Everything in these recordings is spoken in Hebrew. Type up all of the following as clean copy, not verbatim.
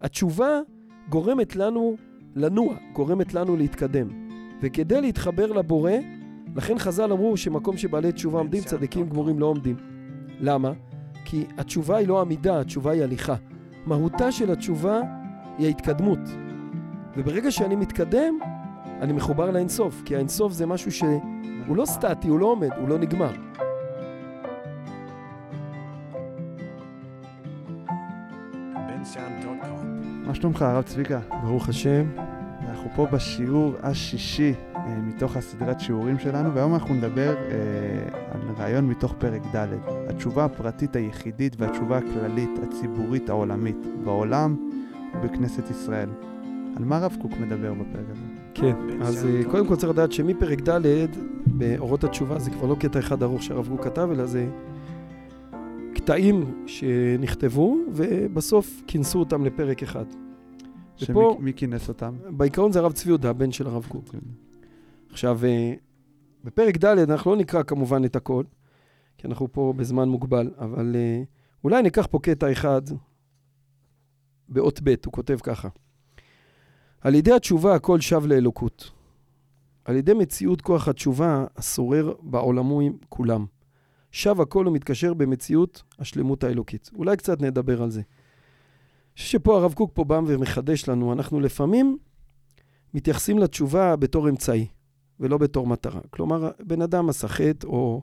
התשובה גורמת לנו לנוע, גורמת לנו להתקדם. וכדי להתחבר לבורא, לכן חז"ל אמרו שמקום שבעלי תשובה עומדים, צדיקים גמורים לא עומדים. למה? כי התשובה היא לא עמידה, התשובה היא הליכה. מהותה של התשובה היא ההתקדמות. וברגע שאני מתקדם, אני מחובר לאינסוף, כי האינסוף זה משהו שהוא לא סטטי, הוא לא עומד, הוא לא נגמר. מה שלומך, הרב צביקה? ברוך השם. אנחנו פה בשיעור השישי מתוך הסדרת שיעורים שלנו, והיום אנחנו נדבר על רעיון מתוך פרק ד', התשובה הפרטית היחידית והתשובה הכללית, הציבורית, העולמית, בעולם ובכנסת ישראל. על מה הרב קוק מדבר בפרק הזה? כן, אז קודם כל צריך לדעת שמפרק ד' באורות התשובה זה כבר לא קטע אחד ארוך שהרב קוק כתב, אלא זה קטעים שנכתבו ובסוף כינסו אותם לפרק אחד. שמי כינס אותם? בעיקרון זה הרב צבי יהודה, הבן של הרב קוק. עכשיו, בפרק ד' אנחנו לא נקרא כמובן את הכל, כי אנחנו פה בזמן מוגבל, אבל אולי ניקח פה קטע אחד באות ב', הוא כותב ככה. על ידי התשובה הכל שב לאלוקות. על ידי מציאות כוח התשובה השורר בעולמויים כולם. שב הכל ומתקשר במציאות השלמות האלוקית. אולי קצת נדבר על זה. שפה הרב קוק פה בא ומחדש לנו, אנחנו לפעמים מתייחסים לתשובה בתור אמצעי, ולא בתור מטרה. כלומר, בן אדם משחט, או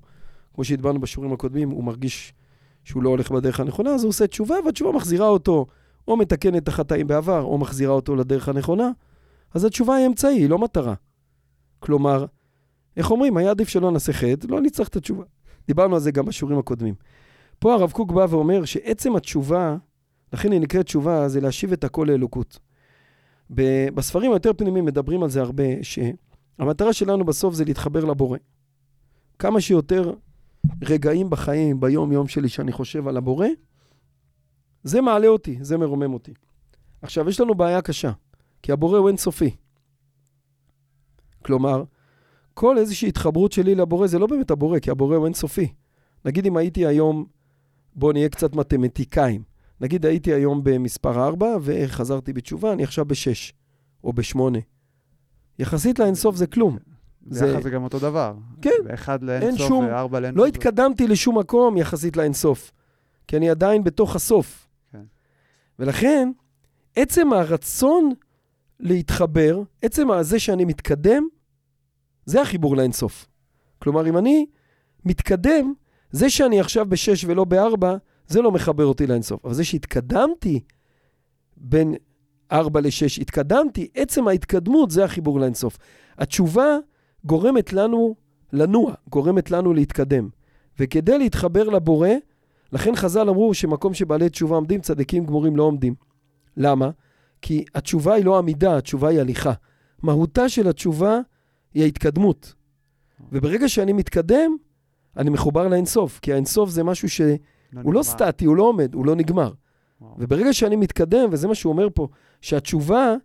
כמו שהדברנו בשיעורים הקודמים, הוא מרגיש שהוא לא הולך בדרך הנכונה, אז הוא עושה תשובה, והתשובה מחזירה אותו, או מתקנת את החטאים בעבר, או מחזירה אותו לדרך הנכונה, אז התשובה היא אמצעי, היא לא מטרה. כלומר, איך אומרים, היה עדיף שלא נעשה חטא, לא נצטרך את התשובה. דיברנו על זה גם בשיעורים הקודמים. פה הרב קוק בא ואומר שעצם התשובה, לכן היא נקראת תשובה, זה להשיב את הכל לאלוקות. בספרים היותר פנימיים מדברים על זה הרבה, שהמטרה שלנו בסוף זה להתחבר לבורא. כמה שיותר רגעים בחיים, ביום יום שלי שאני חושב על הבורא, זה מעלה אותי, זה מרומם אותי. עכשיו, יש לנו בעיה קשה, כי הבורא הוא אינסופי. כלומר, כל איזושהי התחברות שלי לבורא, זה לא באמת הבורא, כי הבורא הוא אינסופי. נגיד אם הייתי היום, בוא נהיה קצת מתמטיקאים, נגיד הייתי היום במספר 4 וחזרתי בתשובה, אני עכשיו ב6 או ב8. יחסית לאינסוף זה כלום. זה גם אותו דבר. כן. באחד לאינסוף וארבע לאינסוף. לא התקדמתי לשום מקום יחסית לאינסוף, כי אני עדיין בתוך הסוף. כן. ולכן, עצם הרצון להתחבר, עצם הזה שאני מתקדם, זה החיבור לאינסוף. כלומר, אם אני מתקדם, זה שאני עכשיו ב6 ולא ב4, זה לא מחבר אותי לאינסוף. אבל זה שהתקדמתי בין 4 ל-6, התקדמתי, עצם ההתקדמות זה החיבור לאינסוף. התשובה גורמת לנו לנוע, גורמת לנו להתקדם. וכדי להתחבר לבורא, לכן חז"ל אמרו שמקום שבעלי תשובה עומדים, צדיקים גמורים לא עומדים. למה? כי התשובה היא לא עמידה, התשובה היא הליכה. מהותה של התשובה היא ההתקדמות. וברגע שאני מתקדם, אני מחובר לאינסוף, כי האינסוף זה משהו הוא לא סטטי, הוא לא עומד, הוא לא נגמר. וברגע שאני מתקדם, וזה מה שהוא אומר פה, שהתשובה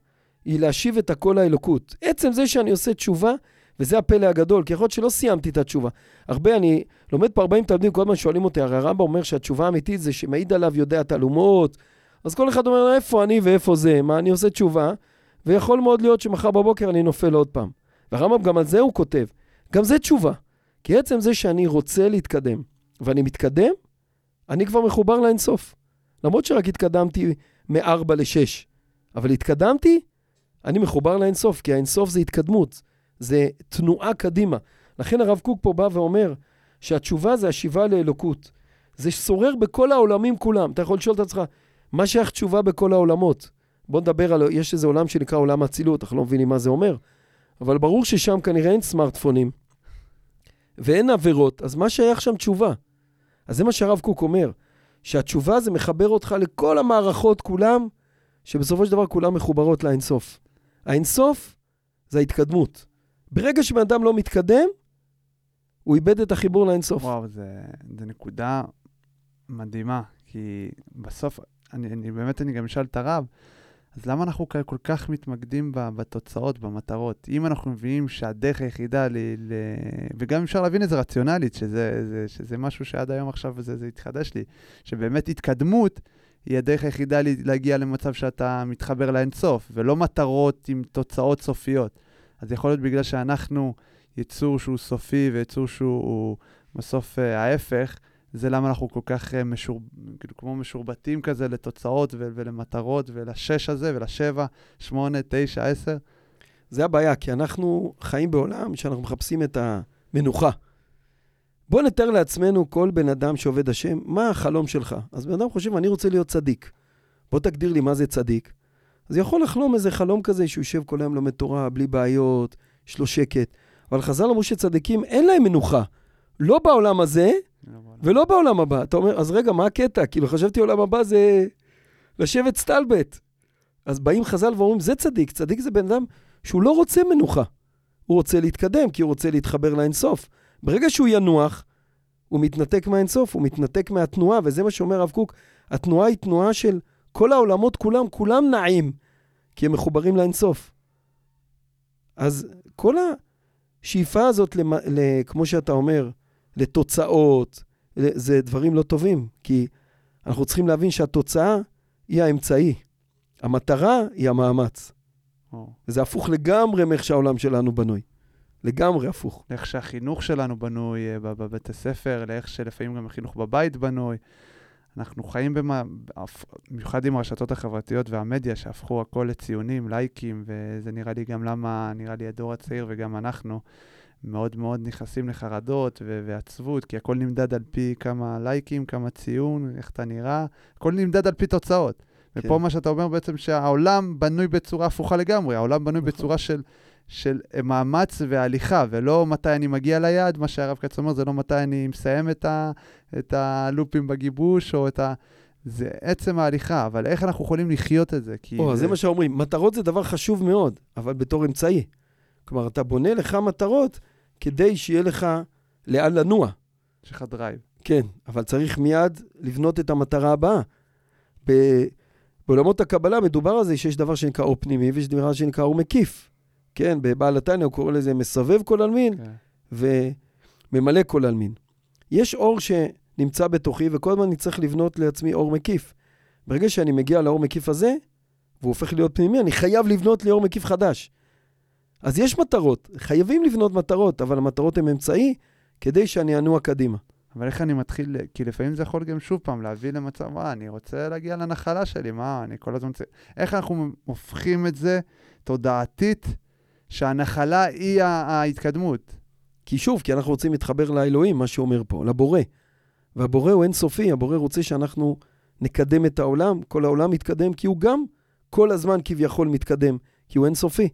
היא להשיב את הכל לאלוקות. עצם זה שאני עושה תשובה, וזה הפלא הגדול, כי יכול להיות שלא סיימתי את התשובה. הרבה, אני לומד פה 40 תלמידים, כל הזמן שואלים אותי, הרי הרמב"ם אומר שהתשובה האמיתית זה שמעיד עליו יודע תלומות, אז כל אחד אומר, איפה אני ואיפה זה, מה אני עושה תשובה, ויכול מאוד להיות שמחר בבוקר אני נופל עוד פעם. והרמב"ם גם על זה הוא כותב, גם זה תשובה, כי עצם זה שאני רוצה להתקדם, ואני מתקדם, אני כבר מחובר לאינסוף. למרות שרק התקדמתי מ-4 ל-6, אבל התקדמתי, אני מחובר לאינסוף, כי האינסוף זה התקדמות, זה תנועה קדימה. לכן הרב קוק פה בא ואומר, שהתשובה זה השיבה לאלוקות. זה שורר בכל העולמים כולם. אתה יכול לשאול את עצמך, מה שייך תשובה בכל העולמות? בוא נדבר על, יש איזה עולם שנקרא עולם הצילות, אנחנו לא מבינים מה זה אומר. אבל ברור ששם כנראה אין סמארטפונים, ואין עבירות, אז מה שייך שם תשובה? אז זה מה שהרב קוק אומר, שהתשובה זה מחבר אותך לכל המערכות כולם, שבסופו של דבר כולם מחוברות לאינסוף. האינסוף זה ההתקדמות. ברגע שבאדם לא מתקדם, הוא איבד את החיבור לאינסוף. וואו, זה נקודה מדהימה, כי בסוף, אני גם שאל את הרב, אז למה אנחנו כל כך מתמקדים בתוצאות, במטרות? אם אנחנו מבינים שהדרך היחידה, וגם אפשר להבין את זה רציונלית, שזה משהו שעד היום עכשיו זה התחדש לי, שבאמת התקדמות היא הדרך היחידה להגיע למצב שאתה מתחבר לאינסוף, ולא מטרות עם תוצאות סופיות. אז יכול להיות בגלל שאנחנו יצור שהוא סופי ויצור שהוא בסוף ההפך, זה למה אנחנו כל כך כמו משורבטים כזה לתוצאות ולמטרות ולשש הזה ולשבע, 8, 9, 10. זה הבעיה, כי אנחנו חיים בעולם שאנחנו מחפשים את המנוחה. בוא נתאר לעצמנו כל בן אדם שעובד השם, מה החלום שלך? אז בן אדם חושב, אני רוצה להיות צדיק. בוא תגדיר לי מה זה צדיק. אז יכול לחלום איזה חלום כזה שהוא יושב כל היום לומד תורה, בלי בעיות, יש לו שקט. אבל חז"ל אמרו שצדיקים אין להם מנוחה. לא בעולם הזה ולא בעולם הבא. אתה אומר, אז רגע, מה הקטע? כאילו חשבתי עולם הבא זה לשבת סטלבט. אז באים חז"ל ואומרים, זה צדיק. צדיק זה בן אדם שהוא לא רוצה מנוחה. הוא רוצה להתקדם, כי הוא רוצה להתחבר לאינסוף. ברגע שהוא ינוח, הוא מתנתק מהאינסוף, הוא מתנתק מהתנועה, וזה מה שאומר רב קוק, התנועה היא תנועה של כל העולמות, כולם נעים, כי הם מחוברים לאינסוף. אז כל השאיפה הזאת, כמו שאתה אומר, לתוצאות, זה דברים לא טובים, כי אנחנו צריכים להבין שהתוצאה היא האמצעי, המטרה היא המאמץ. וזה הפוך לגמרי מאיך שהעולם שלנו בנוי. לגמרי הפוך. לאיך שהחינוך שלנו בנוי בבית הספר, לאיך שלפעמים גם החינוך בבית בנוי. אנחנו חיים במיוחד עם הרשתות החברתיות והמדיה שהפכו הכל לציונים, לייקים, וזה נראה לי גם למה, נראה לי הדור הצעיר וגם אנחנו מאוד מאוד נכנסים לחרדות ועצבות, כי הכל נמדד על פי כמה לייקים, כמה ציון, איך אתה נראה, הכל נמדד על פי תוצאות. כן. ופה מה שאתה אומר בעצם שהעולם בנוי בצורה הפוכה לגמרי, העולם בנוי בצורה של מאמץ והליכה, ולא מתי אני מגיע ליד, מה שהרב קצת אומר, זה לא מתי אני מסיים את הלופים בגיבוש, או את זה עצם ההליכה, אבל איך אנחנו יכולים לחיות את זה? זה מה שאומרים, מטרות זה דבר חשוב מאוד, אבל בתור אמצעי. כלומר, אתה בונה לך מטרות, כדי שיהיה לך לאן לנוע. יש לך דרייב. כן, אבל צריך מיד לבנות את המטרה הבאה. בעולמות הקבלה מדובר על זה, שיש דבר שנקרא או פנימי, ויש דבר שנקרא או מקיף. כן, בבעל הטעני הוא קורא לזה מסובב כל אלמין, וממלא כל אלמין. יש אור שנמצא בתוכי, וכל הזמן אני צריך לבנות לעצמי אור מקיף. ברגע שאני מגיע לאור מקיף הזה, והוא הופך להיות פנימי, אני חייב לבנות לאור מקיף חדש. אז יש מטרות, חייבים לבנות מטרות, אבל המטרות הן אמצעי, כדי שאני אנוע קדימה. אבל איך אני מתחיל, כי לפעמים זה יכול גם שוב פעם להביא למצב, אני רוצה להגיע לנחלה שלי, אני כל הזמן צריך, איך אנחנו הופכים את זה תודעתית, שהנחלה היא ההתקדמות. כי שוב, כי אנחנו רוצים להתחבר לאלוהים, מה שאומר פה, לבורא. והבורא הוא אינסופי, הבורא רוצה שאנחנו נקדם את העולם, כל העולם מתקדם, כי הוא גם כל הזמן כביכול מתקדם, כי הוא אינסופי.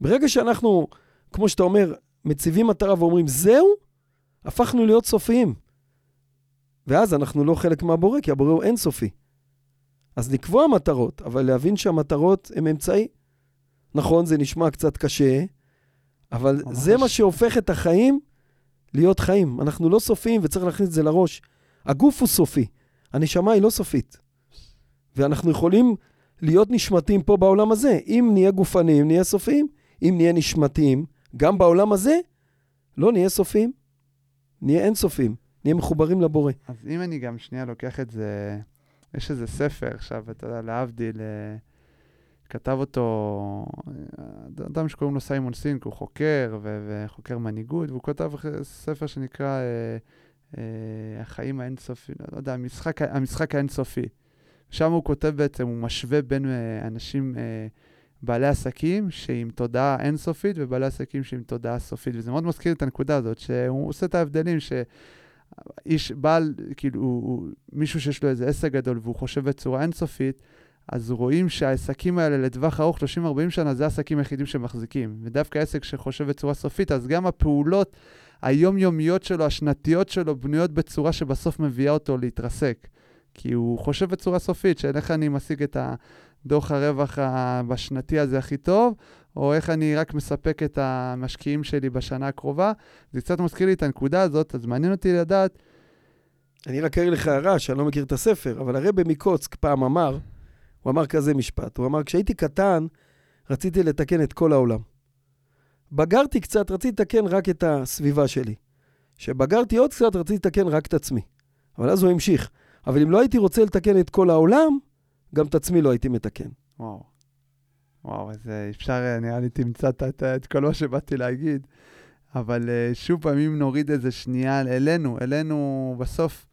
ברגע שאנחנו, כמו שאתה אומר, מציבים מטרה ואומרים, זהו, הפכנו להיות סופיים. ואז אנחנו לא חלק מהבורא, כי הבורא הוא אינסופי. אז לקבוע מטרות, אבל להבין שהמטרות הם אמצעי, נכון, זה נשמע קצת קשה, אבל זה מה שהופך את החיים להיות חיים. אנחנו לא סופיים וצריך להכניס את זה לראש. הגוף הוא סופי, הנשמה היא לא סופית. ואנחנו יכולים להיות נשמתיים פה בעולם הזה. אם נהיה גופניים, נהיה סופיים. אם נהיה נשמתיים, גם בעולם הזה, לא נהיה סופיים, נהיה אינסופיים, נהיה מחוברים לבורא. אז אם אני גם שנייה לוקח את זה, יש איזה ספר עכשיו, אתה יודע, להבדיל, כתב אותו אדם שקוראים לו סיימון סינק, הוא חוקר וחוקר מנהיגות, והוא כתב ספר שנקרא החיים האינסופי, לא יודע, המשחק האינסופי. שם הוא כותב בעצם, הוא משווה בין אנשים, בעלי עסקים שעם תודעה אינסופית, ובעלי עסקים שעם תודעה סופית, וזה מאוד מזכיר את הנקודה הזאת, שהוא עושה את ההבדלים ש... איש בעל, כאילו, מישהו שיש לו איזה עסק גדול, והוא חושב בצורה אינסופית, אז רואים שהעסקים האלה לטווח ארוך 30-40 שנה, זה העסקים היחידים שמחזיקים. ודווקא העסק שחושב בצורה סופית, אז גם הפעולות היומיומיות שלו, השנתיות שלו, בנויות בצורה שבסוף מביאה אותו להתרסק. כי הוא חושב בצורה סופית, של איך אני משיג את הדוח הרווח בשנתי הזה הכי טוב, או איך אני רק מספק את המשקיעים שלי בשנה הקרובה. זה קצת מזכיר לי את הנקודה הזאת, אז מעניין אותי לדעת. אני רק אראה לך הערה, שאני לא מכיר את הספר, אבל הרבי מקוצק פעם אמר, הוא אמר כזה משפט, הוא אמר, כשהייתי קטן, רציתי לתקן את כל העולם. בגרתי קצת, רציתי לתקן רק את הסביבה שלי. שבגרתי עוד קצת, רציתי לתקן רק את עצמי. אבל אז הוא המשיך. אבל אם לא הייתי רוצה לתקן את כל העולם, גם את עצמי לא הייתי מתקן. וואו. וואו, אז אפשר, נראה לי, תמצאת את כל מה שבאתי להגיד. אבל שוב פעמים נוריד איזה שנייה אלינו בסוף.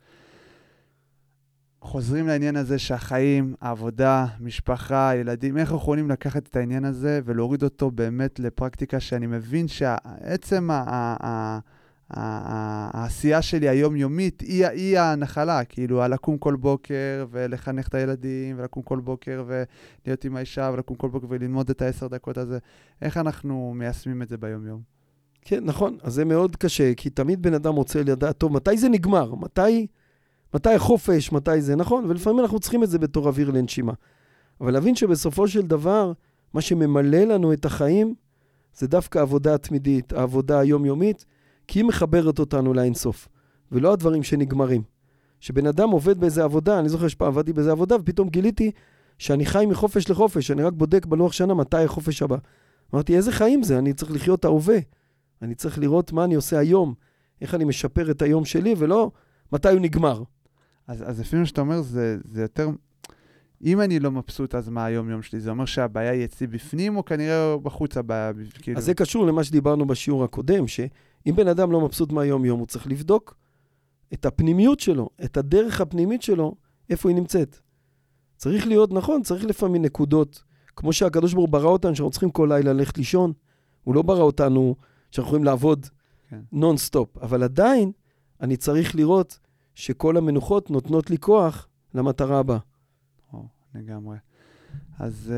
חוזרים לעניין הזה שהחיים, העבודה, משפחה, ילדים, איך יכולים לקחת את העניין הזה ולהוריד אותו באמת לפרקטיקה שאני מבין שעצם העשייה שלי היומיומית היא הנחלה, כאילו לקום כל בוקר ולחנך את הילדים ולקום כל בוקר ולהיות עם האישה ולקום כל בוקר וללמוד את 10 דקות הזה. איך אנחנו מיישמים את זה ביומיום? כן, נכון, אז זה מאוד קשה, כי תמיד בן אדם רוצה לדעת, טוב, מתי זה נגמר? מתי חופש, מתי זה, נכון? ולפעמים אנחנו צריכים את זה בתור אוויר לנשימה. אבל להבין שבסופו של דבר, מה שממלא לנו את החיים, זה דווקא העבודה התמידית, העבודה היומיומית, כי היא מחברת אותנו לאינסוף, ולא הדברים שנגמרים. שבן אדם עובד באיזה עבודה, אני זוכר שפעם עבדתי באיזה עבודה, ופתאום גיליתי שאני חי מחופש לחופש, אני רק בודק בלוח שנה מתי החופש הבא. אמרתי, איזה חיים זה? אני צריך לחיות ההווה. אני צריך לראות מה אני עושה היום, איך אני משפר את היום שלי, ולא מתי הוא נגמר. אז לפעמים שאתה אומר, זה יותר, אם אני לא מבסוט, אז מה היום יום שלי? זה אומר שהבעיה היא אצלי בפנים, או כנראה בחוץ הבעיה? כאילו... אז זה קשור למה שדיברנו בשיעור הקודם, שאם בן אדם לא מבסוט מהיום יום, הוא צריך לבדוק את הפנימיות שלו, את הדרך הפנימית שלו, איפה היא נמצאת. צריך להיות נכון, צריך לפעמים נקודות, כמו שהקדוש ברוך ברא אותנו, שאנחנו צריכים כל לילה ללכת לישון, הוא לא ברא אותנו, שאנחנו יכולים לעבוד נונסטופ, אבל עדיין אני צריך לראות שכל המנוחות נותנות לי כוח למטרה הבאה. לגמרי. אז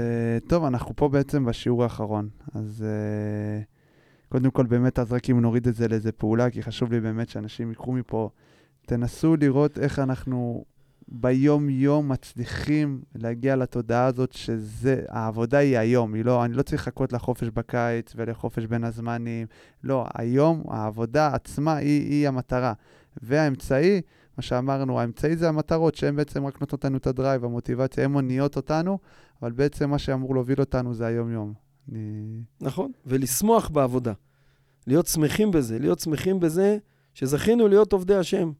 טוב, אנחנו פה בעצם בשיעור האחרון. אז קודם כל באמת, אז רק אם נוריד את זה לאיזה פעולה, כי חשוב לי באמת שאנשים יקחו מפה, תנסו לראות איך אנחנו ביום יום מצליחים להגיע לתודעה הזאת שזה, העבודה היא היום, היא לא, אני לא צריך לחכות לחופש בקיץ ולחופש בין הזמנים, לא, היום העבודה עצמה היא המטרה, והאמצעי, מה שאמרנו, האמצעי זה המטרות שהן בעצם רק נותנות אותנו את הדרייב, המוטיבציה, הן מוניות אותנו, אבל בעצם מה שאמור להוביל אותנו זה היום יום. נכון, ולשמוח בעבודה, להיות שמחים בזה, שזכינו להיות עובדי השם,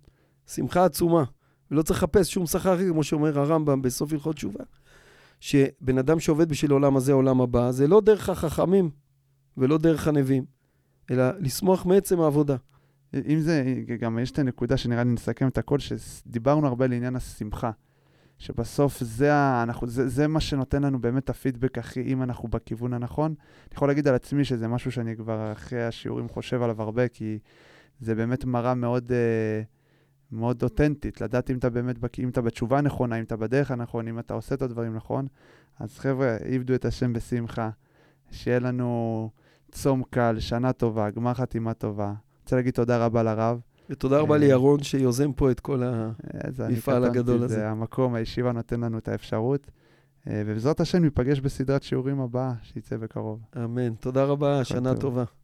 שמחה עצומה. ולא צריך לחפש שום שכר, כמו שאומר הרמב"ם בסוף הלכות תשובה, שבן אדם שעובד בשביל העולם הזה, העולם הבא, זה לא דרך החכמים ולא דרך הנביאים, אלא לשמוח מעצם העבודה. אם זה, גם יש את הנקודה שנראה לי נסכם את הכל, שדיברנו הרבה לעניין השמחה, שבסוף זה מה שנותן לנו באמת הפידבק הכי, אם אנחנו בכיוון הנכון. אני יכול להגיד על עצמי שזה משהו שאני כבר אחרי השיעורים חושב עליו הרבה, כי זה באמת מראה מאוד אותנטית, לדעת אם אתה באמת, אם אתה בתשובה נכונה, אם אתה בדרך הנכון, אם אתה עושה את הדברים נכון, אז חבר'ה, עבדו את השם בשמחה, שיהיה לנו צום קל, שנה טובה, גמר חתימה טובה. רוצה להגיד תודה רבה לרב. ותודה רבה לירון שיוזם פה את כל המפעל הגדול הזה. זה המקום, הישיבה נותן לנו את האפשרות, ובעזרת השם ניפגש בסדרת שיעורים הבאה, שיצא בקרוב. אמן, תודה רבה, שנה טובה.